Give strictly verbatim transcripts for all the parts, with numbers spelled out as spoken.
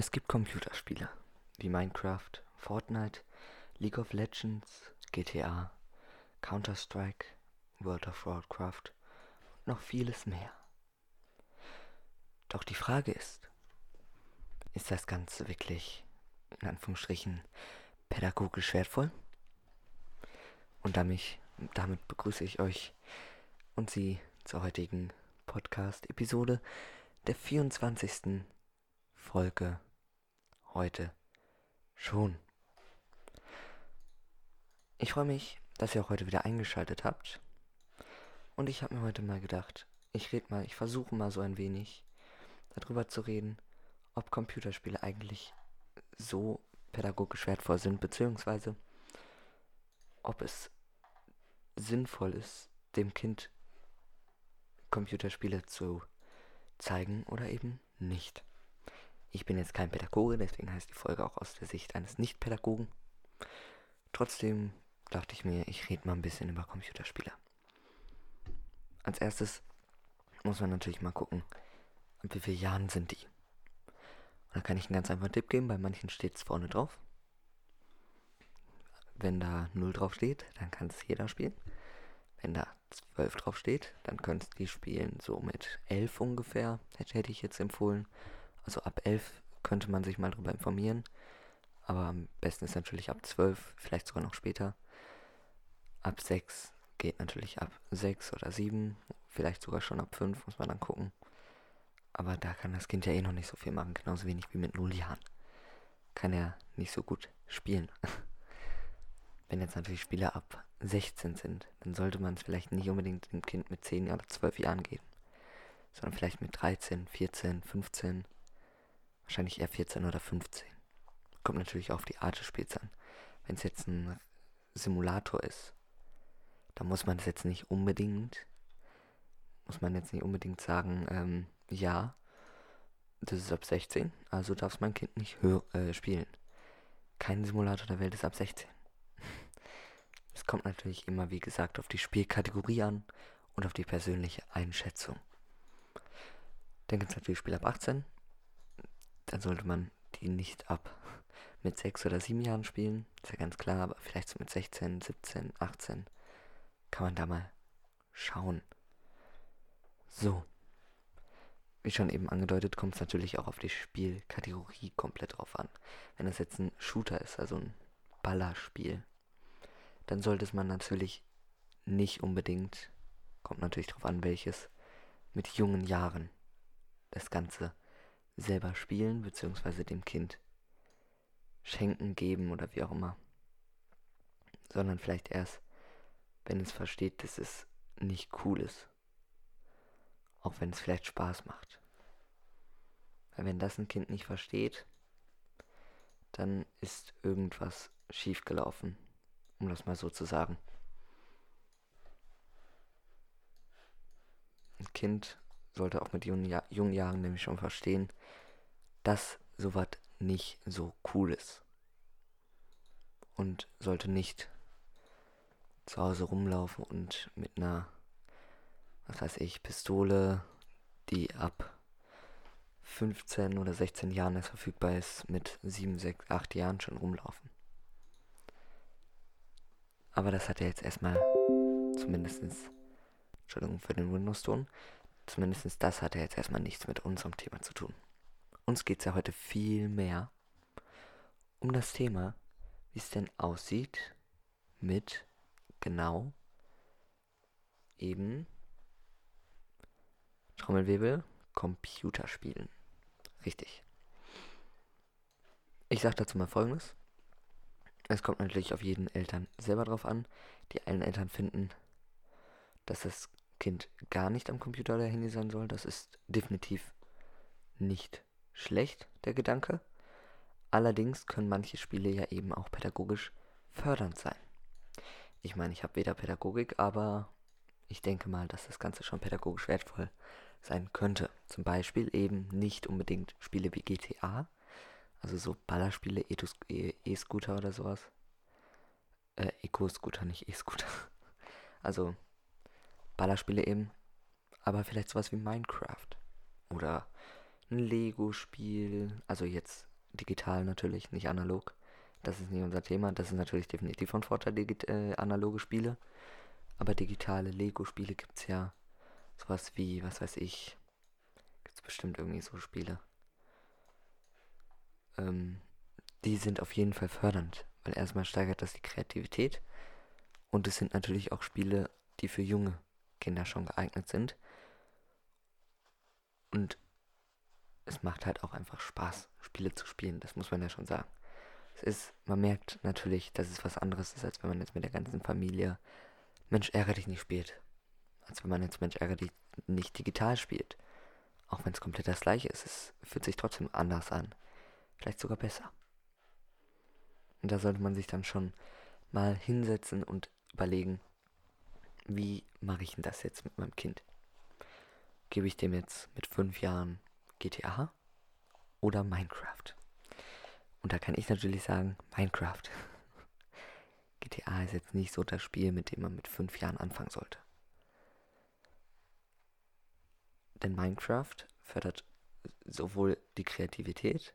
Es gibt Computerspiele wie Minecraft, Fortnite, League of Legends, G T A, Counter-Strike, World of Warcraft und noch vieles mehr. Doch die Frage ist, ist das Ganze wirklich, in Anführungsstrichen, pädagogisch wertvoll? Und damit, damit begrüße ich euch und Sie zur heutigen Podcast-Episode der vierundzwanzigsten Folge heute schon. Ich freue mich, dass ihr auch heute wieder eingeschaltet habt. Und ich habe mir heute mal gedacht, ich rede mal, ich versuche mal so ein wenig darüber zu reden, ob Computerspiele eigentlich so pädagogisch wertvoll sind, beziehungsweise ob es sinnvoll ist, dem Kind Computerspiele zu zeigen oder eben nicht. Ich bin jetzt kein Pädagoge, deswegen heißt die Folge auch aus der Sicht eines Nicht-Pädagogen. Trotzdem dachte ich mir, ich rede mal ein bisschen über Computerspiele. Als erstes muss man natürlich mal gucken, ab wie vielen Jahren sind die. Und da kann ich einen ganz einfachen Tipp geben, bei manchen steht es vorne drauf. Wenn da null drauf steht, dann kann es jeder spielen. Wenn da zwölf drauf steht, dann können es die spielen so mit elf ungefähr, hätte ich jetzt empfohlen. Also ab elf könnte man sich mal drüber informieren, aber am besten ist natürlich ab zwölf, vielleicht sogar noch später. Ab sechs geht natürlich ab sechs oder sieben, vielleicht sogar schon ab fünf, muss man dann gucken. Aber da kann das Kind ja eh noch nicht so viel machen, genauso wenig wie mit null Jahren. Kann er nicht so gut spielen. Wenn jetzt natürlich Spiele ab sechzehn sind, dann sollte man es vielleicht nicht unbedingt dem Kind mit zehn oder zwölf Jahren geben, sondern vielleicht mit dreizehn, vierzehn, fünfzehn, wahrscheinlich eher vierzehn oder fünfzehn. Kommt natürlich auf die Art des Spiels an. Wenn es jetzt ein Simulator ist, dann muss man das jetzt nicht unbedingt, muss man jetzt nicht unbedingt sagen, ähm, ja, das ist ab sechzehn, also darf es mein Kind nicht hö- äh, spielen. Kein Simulator der Welt ist ab sechzehn. Es kommt natürlich immer, wie gesagt, auf die Spielkategorie an und auf die persönliche Einschätzung. Dann gibt es natürlich Spiele ab achtzehn. Dann sollte man die nicht ab mit sechs oder sieben Jahren spielen. Ist ja ganz klar, aber vielleicht so mit sechzehn, siebzehn, achtzehn kann man da mal schauen. So. Wie schon eben angedeutet, kommt es natürlich auch auf die Spielkategorie komplett drauf an. Wenn das jetzt ein Shooter ist, also ein Ballerspiel, dann sollte es man natürlich nicht unbedingt, kommt natürlich drauf an, welches, mit jungen Jahren das Ganze selber spielen, beziehungsweise dem Kind schenken, geben oder wie auch immer. Sondern vielleicht erst, wenn es versteht, dass es nicht cool ist. Auch wenn es vielleicht Spaß macht. Weil wenn das ein Kind nicht versteht, dann ist irgendwas schiefgelaufen, um das mal so zu sagen. Ein Kind sollte auch mit jungen, Jahr, jungen Jahren nämlich schon verstehen, dass sowas nicht so cool ist. Und sollte nicht zu Hause rumlaufen und mit einer, was weiß ich, Pistole, die ab fünfzehn oder sechzehn Jahren erst verfügbar ist, mit sieben, sechs, acht Jahren schon rumlaufen. Aber das hat ja jetzt erstmal, zumindest, Entschuldigung für den Windows-Ton, zumindest das hat ja jetzt erstmal nichts mit unserem Thema zu tun. Uns geht es ja heute viel mehr um das Thema, wie es denn aussieht mit genau eben Trommelwirbel, Computerspielen. Richtig. Ich sage dazu mal Folgendes. Es kommt natürlich auf jeden Eltern selber drauf an. Die einen Eltern finden, dass das Kind gar nicht am Computer oder Handy sein soll. Das ist definitiv nicht schlecht, der Gedanke. Allerdings können manche Spiele ja eben auch pädagogisch fördernd sein. Ich meine, ich habe weder Pädagogik, aber ich denke mal, dass das Ganze schon pädagogisch wertvoll sein könnte. Zum Beispiel eben nicht unbedingt Spiele wie G T A, also so Ballerspiele, E-Scooter oder sowas. Äh, Eco-Scooter, nicht E-Scooter. Also Ballerspiele eben, aber vielleicht sowas wie Minecraft oder ein Lego-Spiel, also jetzt digital natürlich, nicht analog. Das ist nicht unser Thema, das ist natürlich definitiv von Vorteil, digit- äh, analoge Spiele. Aber digitale Lego-Spiele gibt's ja sowas wie, was weiß ich, gibt's bestimmt irgendwie so Spiele. Ähm, die sind auf jeden Fall fördernd, weil erstmal steigert das die Kreativität. Und es sind natürlich auch Spiele, die für junge Kinder schon geeignet sind. Und es macht halt auch einfach Spaß, Spiele zu spielen, das muss man ja schon sagen. Es ist, man merkt natürlich, dass es was anderes ist, als wenn man jetzt mit der ganzen Familie Mensch ärgere dich nicht spielt. Als wenn man jetzt Mensch ärgere dich nicht digital spielt. Auch wenn es komplett das gleiche ist, es fühlt sich trotzdem anders an. Vielleicht sogar besser. Und da sollte man sich dann schon mal hinsetzen und überlegen, wie mache ich denn das jetzt mit meinem Kind? Gebe ich dem jetzt mit fünf Jahren G T A oder Minecraft? Und da kann ich natürlich sagen, Minecraft. G T A ist jetzt nicht so das Spiel, mit dem man mit fünf Jahren anfangen sollte. Denn Minecraft fördert sowohl die Kreativität,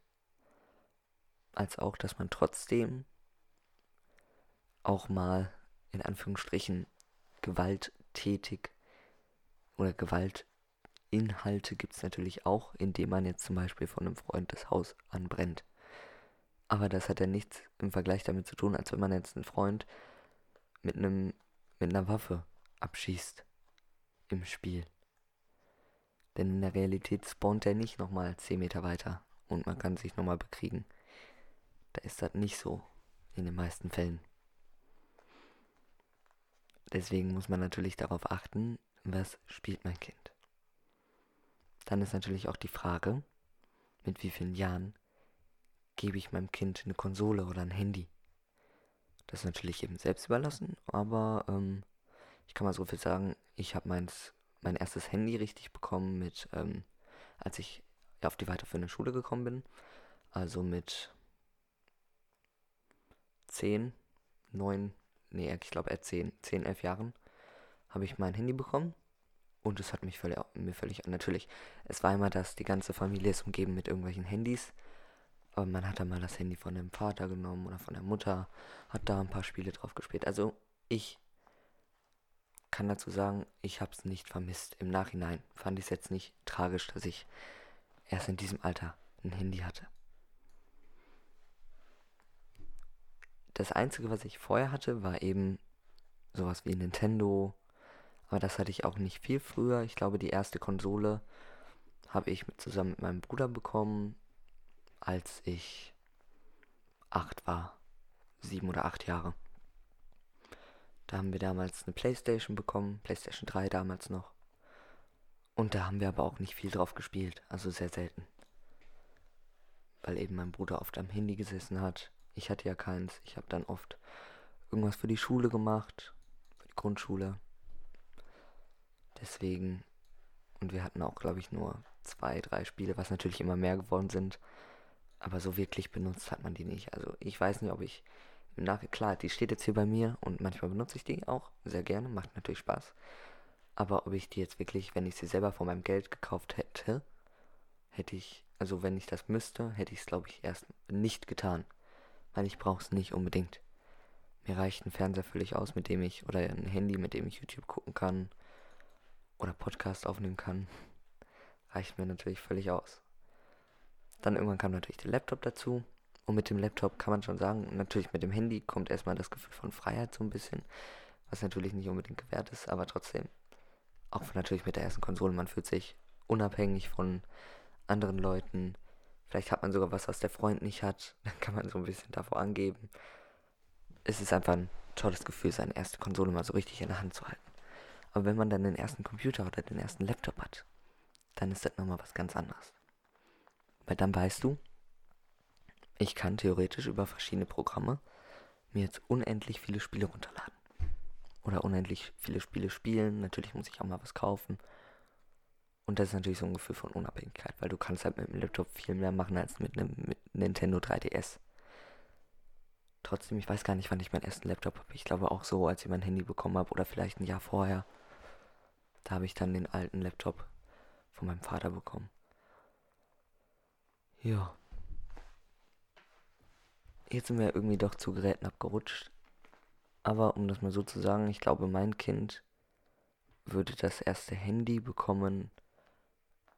als auch, dass man trotzdem auch mal, in Anführungsstrichen, gewalttätig oder Gewaltinhalte gibt es natürlich auch, indem man jetzt zum Beispiel von einem Freund das Haus anbrennt. Aber das hat ja nichts im Vergleich damit zu tun, als wenn man jetzt einen Freund mit einem mit einer Waffe abschießt im Spiel. Denn in der Realität spawnt er nicht nochmal zehn Meter weiter und man kann sich nochmal bekriegen. Da ist das nicht so in den meisten Fällen. Deswegen muss man natürlich darauf achten, was spielt mein Kind. Dann ist natürlich auch die Frage, mit wie vielen Jahren gebe ich meinem Kind eine Konsole oder ein Handy. Das ist natürlich eben selbst überlassen, aber ähm, ich kann mal so viel sagen, ich habe meins, mein erstes Handy richtig bekommen, mit, ähm, als ich auf die weiterführende Schule gekommen bin. Also mit zehn, neun, nee, ich glaube eher zehn, zehn, elf Jahren habe ich mein Handy bekommen. Und es hat mich völlig, mir völlig, natürlich, es war immer das, die ganze Familie ist umgeben mit irgendwelchen Handys. Aber man hat dann mal das Handy von dem Vater genommen oder von der Mutter, hat da ein paar Spiele drauf gespielt. Also ich kann dazu sagen, ich habe es nicht vermisst. Im Nachhinein fand ich es jetzt nicht tragisch, dass ich erst in diesem Alter ein Handy hatte. Das Einzige, was ich vorher hatte, war eben sowas wie Nintendo. Aber das hatte ich auch nicht viel früher. Ich glaube, die erste Konsole habe ich mit, zusammen mit meinem Bruder bekommen, als ich acht war, sieben oder acht Jahre. Da haben wir damals eine Playstation bekommen, Playstation drei damals noch. Und da haben wir aber auch nicht viel drauf gespielt, also sehr selten. Weil eben mein Bruder oft am Handy gesessen hat. Ich hatte ja keins, ich habe dann oft irgendwas für die Schule gemacht, für die Grundschule. Deswegen, und wir hatten auch, glaube ich, nur zwei, drei Spiele, was natürlich immer mehr geworden sind. Aber so wirklich benutzt hat man die nicht. Also ich weiß nicht, ob ich... Nachher, klar, die steht jetzt hier bei mir und manchmal benutze ich die auch sehr gerne. Macht natürlich Spaß. Aber ob ich die jetzt wirklich, wenn ich sie selber von meinem Geld gekauft hätte, hätte ich... Also wenn ich das müsste, hätte ich es, glaube ich, erst nicht getan. Weil ich brauche es nicht unbedingt. Mir reicht ein Fernseher völlig aus, mit dem ich... Oder ein Handy, mit dem ich YouTube gucken kann. Oder Podcast aufnehmen kann. Reicht mir natürlich völlig aus. Dann irgendwann kam natürlich der Laptop dazu. Und mit dem Laptop kann man schon sagen, natürlich mit dem Handy kommt erstmal das Gefühl von Freiheit so ein bisschen. Was natürlich nicht unbedingt gewährt ist, aber trotzdem. Auch natürlich mit der ersten Konsole, man fühlt sich unabhängig von anderen Leuten. Vielleicht hat man sogar was, was der Freund nicht hat. Dann kann man so ein bisschen davor angeben. Es ist einfach ein tolles Gefühl, seine erste Konsole mal so richtig in der Hand zu halten. Aber wenn man dann den ersten Computer oder den ersten Laptop hat, dann ist das nochmal was ganz anderes. Weil dann weißt du, ich kann theoretisch über verschiedene Programme mir jetzt unendlich viele Spiele runterladen. Oder unendlich viele Spiele spielen. Natürlich muss ich auch mal was kaufen. Und das ist natürlich so ein Gefühl von Unabhängigkeit, weil du kannst halt mit dem Laptop viel mehr machen als mit einem mit Nintendo drei D S. Trotzdem, ich weiß gar nicht, wann ich meinen ersten Laptop habe. Ich glaube auch so, als ich mein Handy bekommen habe oder vielleicht ein Jahr vorher. Da habe ich dann den alten Laptop von meinem Vater bekommen. Ja. Jetzt sind wir irgendwie doch zu Geräten abgerutscht. Aber um das mal so zu sagen, ich glaube, mein Kind würde das erste Handy bekommen.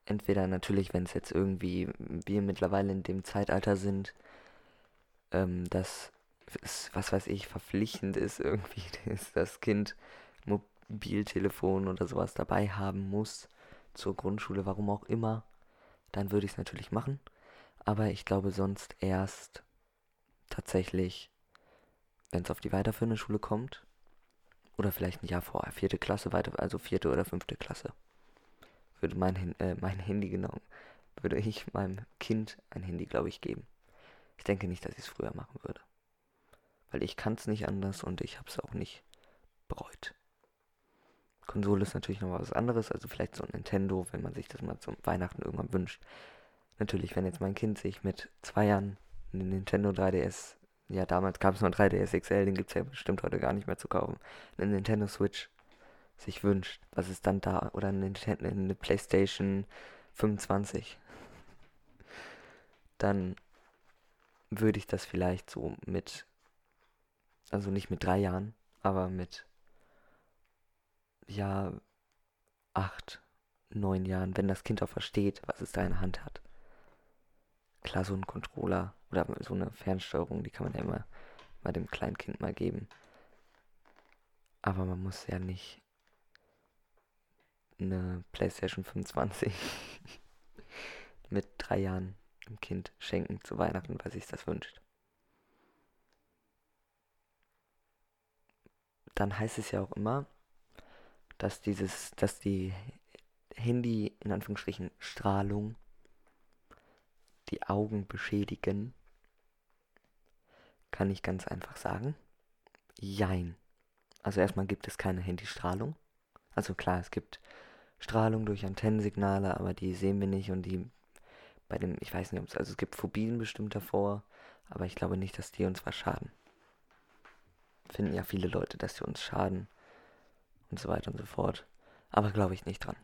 Entweder natürlich, wenn es jetzt irgendwie, wir mittlerweile in dem Zeitalter sind, ähm, dass es, was weiß ich, verpflichtend ist irgendwie, dass das Kind Mobiltelefon oder sowas dabei haben muss, zur Grundschule, warum auch immer, dann würde ich es natürlich machen. Aber ich glaube sonst erst tatsächlich, wenn es auf die weiterführende Schule kommt, oder vielleicht ein Jahr vorher, vierte Klasse, weiter, also vierte oder fünfte Klasse. Würde mein, äh, mein Handy genommen, würde ich meinem Kind ein Handy, glaube ich, geben. Ich denke nicht, dass ich es früher machen würde. Weil ich kann es nicht anders und ich habe es auch nicht bereut. Konsole ist natürlich nochmal was anderes, also vielleicht so ein Nintendo, wenn man sich das mal zum Weihnachten irgendwann wünscht. Natürlich, wenn jetzt mein Kind sich mit zwei Jahren eine Nintendo drei D S, ja damals gab es noch drei D S X L, den gibt es ja bestimmt heute gar nicht mehr zu kaufen, eine Nintendo Switch sich wünscht, was ist dann da? Oder eine, Nintendo, eine Playstation fünfundzwanzig. Dann würde ich das vielleicht so mit, also nicht mit drei Jahren, aber mit, ja, acht, neun Jahren, wenn das Kind auch versteht, was es da in der Hand hat. Klar, so ein Controller oder so eine Fernsteuerung, die kann man ja immer mal dem kleinen Kind mal geben. Aber man muss ja nicht eine Playstation fünfundzwanzig mit drei Jahren dem Kind schenken zu Weihnachten, weil sich das wünscht. Dann heißt es ja auch immer, dass dieses, dass die Handy, in Anführungsstrichen, Strahlung die Augen beschädigen, kann ich ganz einfach sagen, jein. Also erstmal gibt es keine Handystrahlung. Also klar, es gibt Strahlung durch Antennensignale, aber die sehen wir nicht und die bei dem, ich weiß nicht, ob es, also es gibt Phobien bestimmt davor, aber ich glaube nicht, dass die uns was schaden. Finden ja viele Leute, dass sie uns schaden. Und so weiter und so fort. Aber glaube ich nicht dran.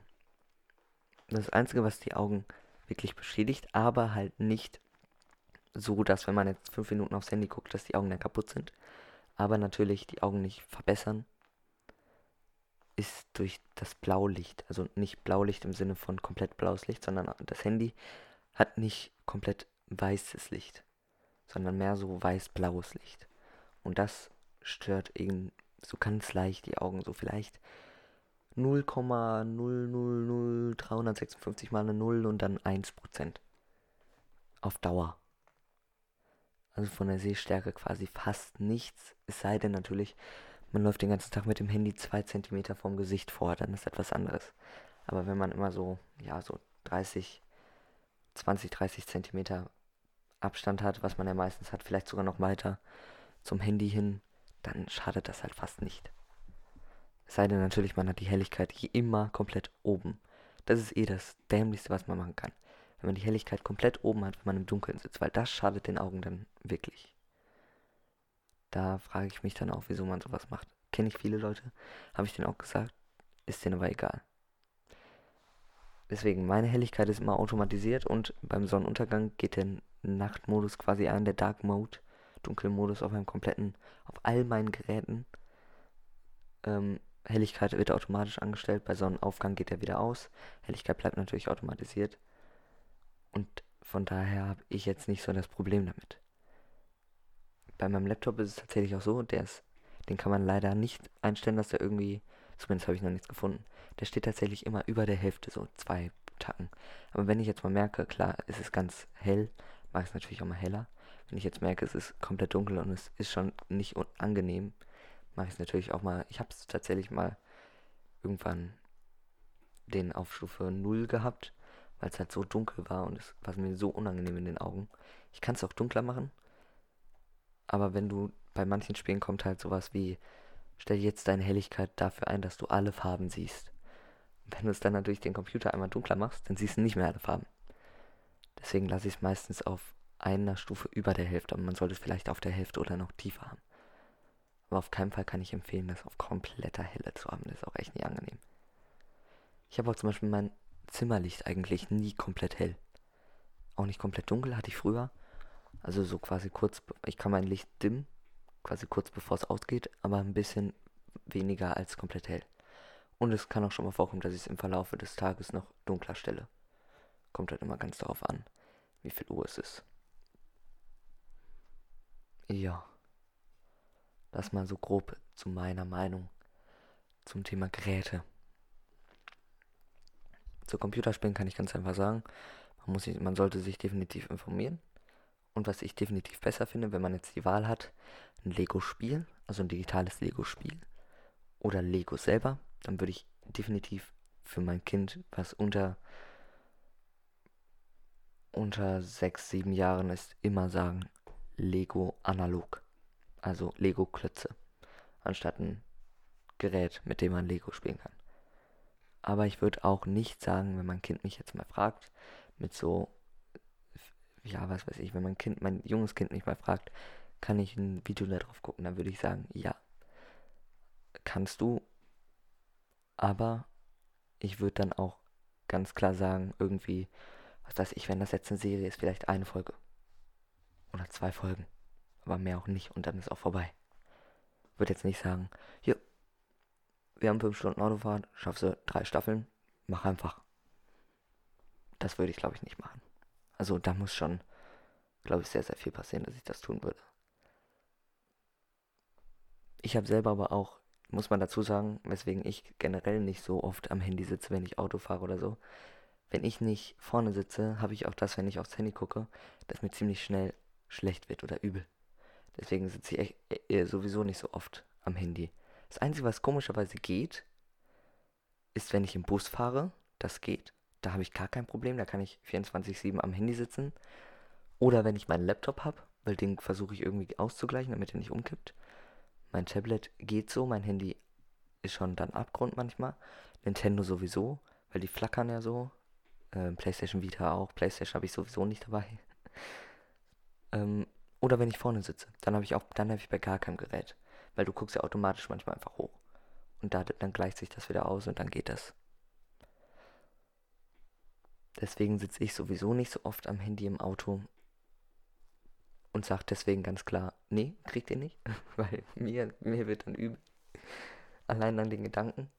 Das Einzige, was die Augen wirklich beschädigt, aber halt nicht so, dass wenn man jetzt fünf Minuten aufs Handy guckt, dass die Augen dann kaputt sind, aber natürlich die Augen nicht verbessern, ist durch das Blaulicht. Also nicht Blaulicht im Sinne von komplett blaues Licht, sondern das Handy hat nicht komplett weißes Licht, sondern mehr so weiß-blaues Licht. Und das stört irgendwie so ganz leicht die Augen, so vielleicht null Komma null null null drei fünf sechs mal eine null und dann ein Prozent. Auf Dauer. Also von der Sehstärke quasi fast nichts. Es sei denn natürlich, man läuft den ganzen Tag mit dem Handy zwei Zentimeter vom Gesicht vor, dann ist etwas anderes. Aber wenn man immer so, ja, so dreißig, zwanzig, dreißig Zentimeter Abstand hat, was man ja meistens hat, vielleicht sogar noch weiter zum Handy hin, dann schadet das halt fast nicht. Es sei denn natürlich, man hat die Helligkeit immer komplett oben. Das ist eh das Dämlichste, was man machen kann. Wenn man die Helligkeit komplett oben hat, wenn man im Dunkeln sitzt, weil das schadet den Augen dann wirklich. Da frage ich mich dann auch, wieso man sowas macht. Kenne ich viele Leute, habe ich denen auch gesagt, ist denen aber egal. Deswegen, meine Helligkeit ist immer automatisiert und beim Sonnenuntergang geht der Nachtmodus quasi ein, der Dark Mode. Dunkelmodus auf meinem kompletten, auf all meinen Geräten. Ähm, Helligkeit wird automatisch angestellt, bei Sonnenaufgang geht er wieder aus. Helligkeit bleibt natürlich automatisiert. Und von daher habe ich jetzt nicht so das Problem damit. Bei meinem Laptop ist es tatsächlich auch so, der ist, den kann man leider nicht einstellen, dass er irgendwie, zumindest habe ich noch nichts gefunden, der steht tatsächlich immer über der Hälfte, so zwei Tacken. Aber wenn ich jetzt mal merke, klar, es ist ganz hell, mache ich es natürlich auch mal heller. Wenn ich jetzt merke, es ist komplett dunkel und es ist schon nicht angenehm, mache ich es natürlich auch mal, ich habe es tatsächlich mal irgendwann den auf Stufe null gehabt, weil es halt so dunkel war und es war mir so unangenehm in den Augen. Ich kann es auch dunkler machen, aber wenn du, bei manchen Spielen kommt halt sowas wie, stell jetzt deine Helligkeit dafür ein, dass du alle Farben siehst. Und wenn du es dann natürlich den Computer einmal dunkler machst, dann siehst du nicht mehr alle Farben. Deswegen lasse ich es meistens auf einer Stufe über der Hälfte, aber man sollte es vielleicht auf der Hälfte oder noch tiefer haben. Aber auf keinen Fall kann ich empfehlen, das auf kompletter Helle zu haben, das ist auch echt nicht angenehm. Ich habe auch zum Beispiel mein Zimmerlicht eigentlich nie komplett hell. auch nicht komplett dunkel, hatte ich früher. Also so quasi kurz, ich kann mein Licht dimmen, quasi kurz bevor es ausgeht, aber ein bisschen weniger als komplett hell. Und es kann auch schon mal vorkommen, dass ich es im Verlaufe des Tages noch dunkler stelle. Kommt halt immer ganz darauf an, wie viel Uhr es ist. Ja, das mal so grob zu meiner Meinung zum Thema Geräte. Zu Computerspielen kann ich ganz einfach sagen, man muss sich, man sollte sich definitiv informieren. Und was ich definitiv besser finde, wenn man jetzt die Wahl hat, ein Lego-Spiel, also ein digitales Lego-Spiel oder Lego selber, dann würde ich definitiv für mein Kind, was unter, unter sechs, sieben Jahren ist, immer sagen, Lego analog, also Lego-Klötze, anstatt ein Gerät, mit dem man Lego spielen kann. Aber ich würde auch nicht sagen, wenn mein Kind mich jetzt mal fragt, mit so, ja, was weiß ich, wenn mein Kind, mein junges Kind mich mal fragt, kann ich ein Video da drauf gucken, dann würde ich sagen, ja, kannst du, aber ich würde dann auch ganz klar sagen, irgendwie, was weiß ich, wenn das jetzt eine Serie ist, vielleicht eine Folge oder zwei Folgen, aber mehr auch nicht und dann ist auch vorbei. Ich würde jetzt nicht sagen, hier, wir haben fünf Stunden Autofahrt, schaffst du drei Staffeln, mach einfach. Das würde ich, glaube ich, nicht machen. Also da muss schon, glaube ich, sehr, sehr viel passieren, dass ich das tun würde. Ich habe selber aber auch, muss man dazu sagen, weswegen ich generell nicht so oft am Handy sitze, wenn ich Auto fahre oder so. Wenn ich nicht vorne sitze, habe ich auch das, wenn ich aufs Handy gucke, dass mir ziemlich schnell schlecht wird oder übel. Deswegen sitze ich echt, äh, sowieso nicht so oft am Handy. Das Einzige, was komischerweise geht, ist, wenn ich im Bus fahre, das geht. Da habe ich gar kein Problem, da kann ich vierundzwanzig sieben am Handy sitzen. Oder wenn ich meinen Laptop habe, weil den versuche ich irgendwie auszugleichen, damit er nicht umkippt. Mein Tablet geht so, mein Handy ist schon dann Abgrund manchmal. Nintendo sowieso, weil die flackern ja so. Ähm, Playstation Vita auch, Playstation habe ich sowieso nicht dabei. ähm, oder wenn ich vorne sitze, dann habe ich auch, dann habe ich bei gar keinem Gerät. Weil du guckst ja automatisch manchmal einfach hoch. Und da, dann gleicht sich das wieder aus und dann geht das. Deswegen sitze ich sowieso nicht so oft am Handy im Auto und sage deswegen ganz klar, nee, kriegt ihr nicht, weil mir, mir wird dann übel. Allein an den Gedanken.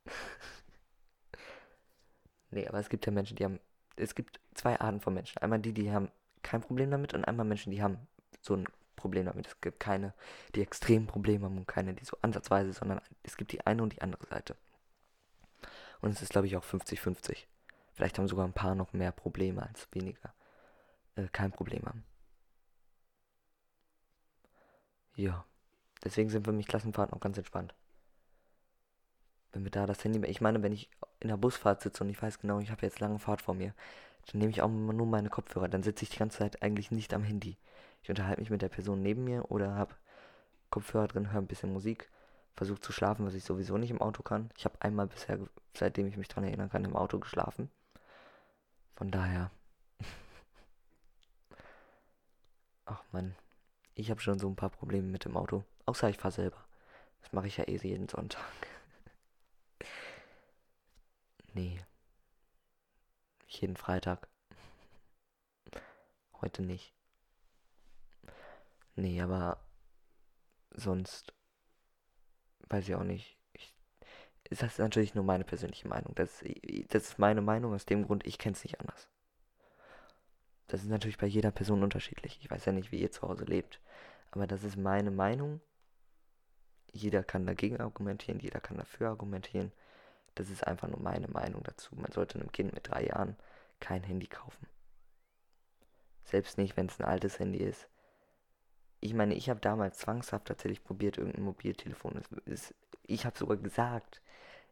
Nee, aber es gibt ja Menschen, die haben, es gibt zwei Arten von Menschen. Einmal die, die haben kein Problem damit und einmal Menschen, die haben so ein Problem damit. Es gibt keine, die extrem Probleme haben und keine, die so ansatzweise, sondern es gibt die eine und die andere Seite. Und es ist, glaube ich, auch fünfzig fünfzig. Vielleicht haben sogar ein paar noch mehr Probleme als weniger. Äh, kein Problem haben. Ja. Deswegen sind für mich Klassenfahrten auch ganz entspannt. Wenn wir da das Handy... Ich meine, wenn ich in der Busfahrt sitze und ich weiß genau, ich habe jetzt lange Fahrt vor mir, dann nehme ich auch nur meine Kopfhörer. Dann sitze ich die ganze Zeit eigentlich nicht am Handy. Ich unterhalte mich mit der Person neben mir oder habe Kopfhörer drin, höre ein bisschen Musik, versuche zu schlafen, was ich sowieso nicht im Auto kann. Ich habe einmal bisher, seitdem ich mich daran erinnern kann, im Auto geschlafen. Von daher. Ach Mann, ich habe schon so ein paar Probleme mit dem Auto. Außer ich fahre selber. Das mache ich ja eh jeden Sonntag. Nee. Jeden Freitag. Heute nicht. Nee, aber sonst weiß ich auch nicht. Ich, das ist natürlich nur meine persönliche Meinung. Das, das ist meine Meinung aus dem Grund, ich kenne es nicht anders. Das ist natürlich bei jeder Person unterschiedlich. Ich weiß ja nicht, wie ihr zu Hause lebt. Aber das ist meine Meinung. Jeder kann dagegen argumentieren, jeder kann dafür argumentieren. Das ist einfach nur meine Meinung dazu. Man sollte einem Kind mit drei Jahren kein Handy kaufen. Selbst nicht, wenn es ein altes Handy ist. Ich meine, ich habe damals zwangshaft tatsächlich probiert, irgendein Mobiltelefon. Es ist, ich habe sogar gesagt,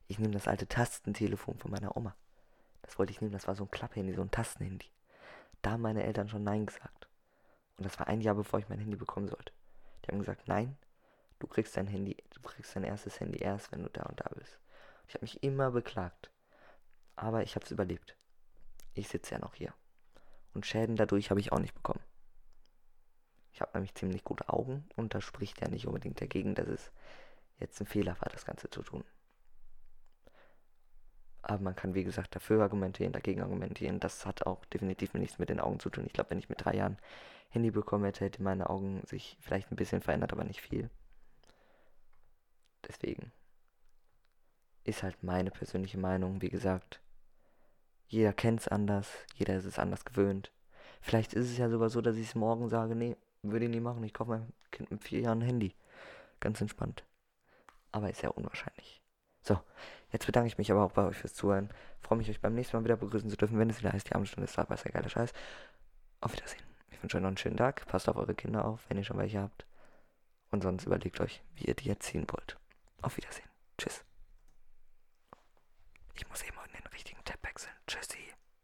ich nehme das alte Tastentelefon von meiner Oma. Das wollte ich nehmen, das war so ein Klapphandy, so ein Tastenhandy. Da haben meine Eltern schon Nein gesagt. Und das war ein Jahr, bevor ich mein Handy bekommen sollte. Die haben gesagt, nein, du kriegst dein Handy, du kriegst dein erstes Handy erst, wenn du da und da bist. Und ich habe mich immer beklagt. Aber ich habe es überlebt. Ich sitze ja noch hier. Und Schäden dadurch habe ich auch nicht bekommen. Ich habe nämlich ziemlich gute Augen und das spricht ja nicht unbedingt dagegen, dass es jetzt ein Fehler war, das Ganze zu tun. Aber man kann, wie gesagt, dafür argumentieren, dagegen argumentieren. Das hat auch definitiv nichts mit den Augen zu tun. Ich glaube, wenn ich mit drei Jahren Handy bekommen hätte, hätte meine Augen sich vielleicht ein bisschen verändert, aber nicht viel. Deswegen ist halt meine persönliche Meinung, wie gesagt. Jeder kennt es anders, jeder ist es anders gewöhnt. Vielleicht ist es ja sogar so, dass ich es morgen sage, nee, würde ich nie machen, ich kaufe meinem Kind mit vier Jahren ein Handy. Ganz entspannt. Aber ist ja unwahrscheinlich. So, jetzt bedanke ich mich aber auch bei euch fürs Zuhören. Freue mich, euch beim nächsten Mal wieder begrüßen zu dürfen, wenn es wieder heißt, die Abendstunde ist da, aber ist ja geiler Scheiß. Auf Wiedersehen. Ich wünsche euch noch einen schönen Tag. Passt auf eure Kinder auf, wenn ihr schon welche habt. Und sonst überlegt euch, wie ihr die erziehen wollt. Auf Wiedersehen. Tschüss. Ich muss eben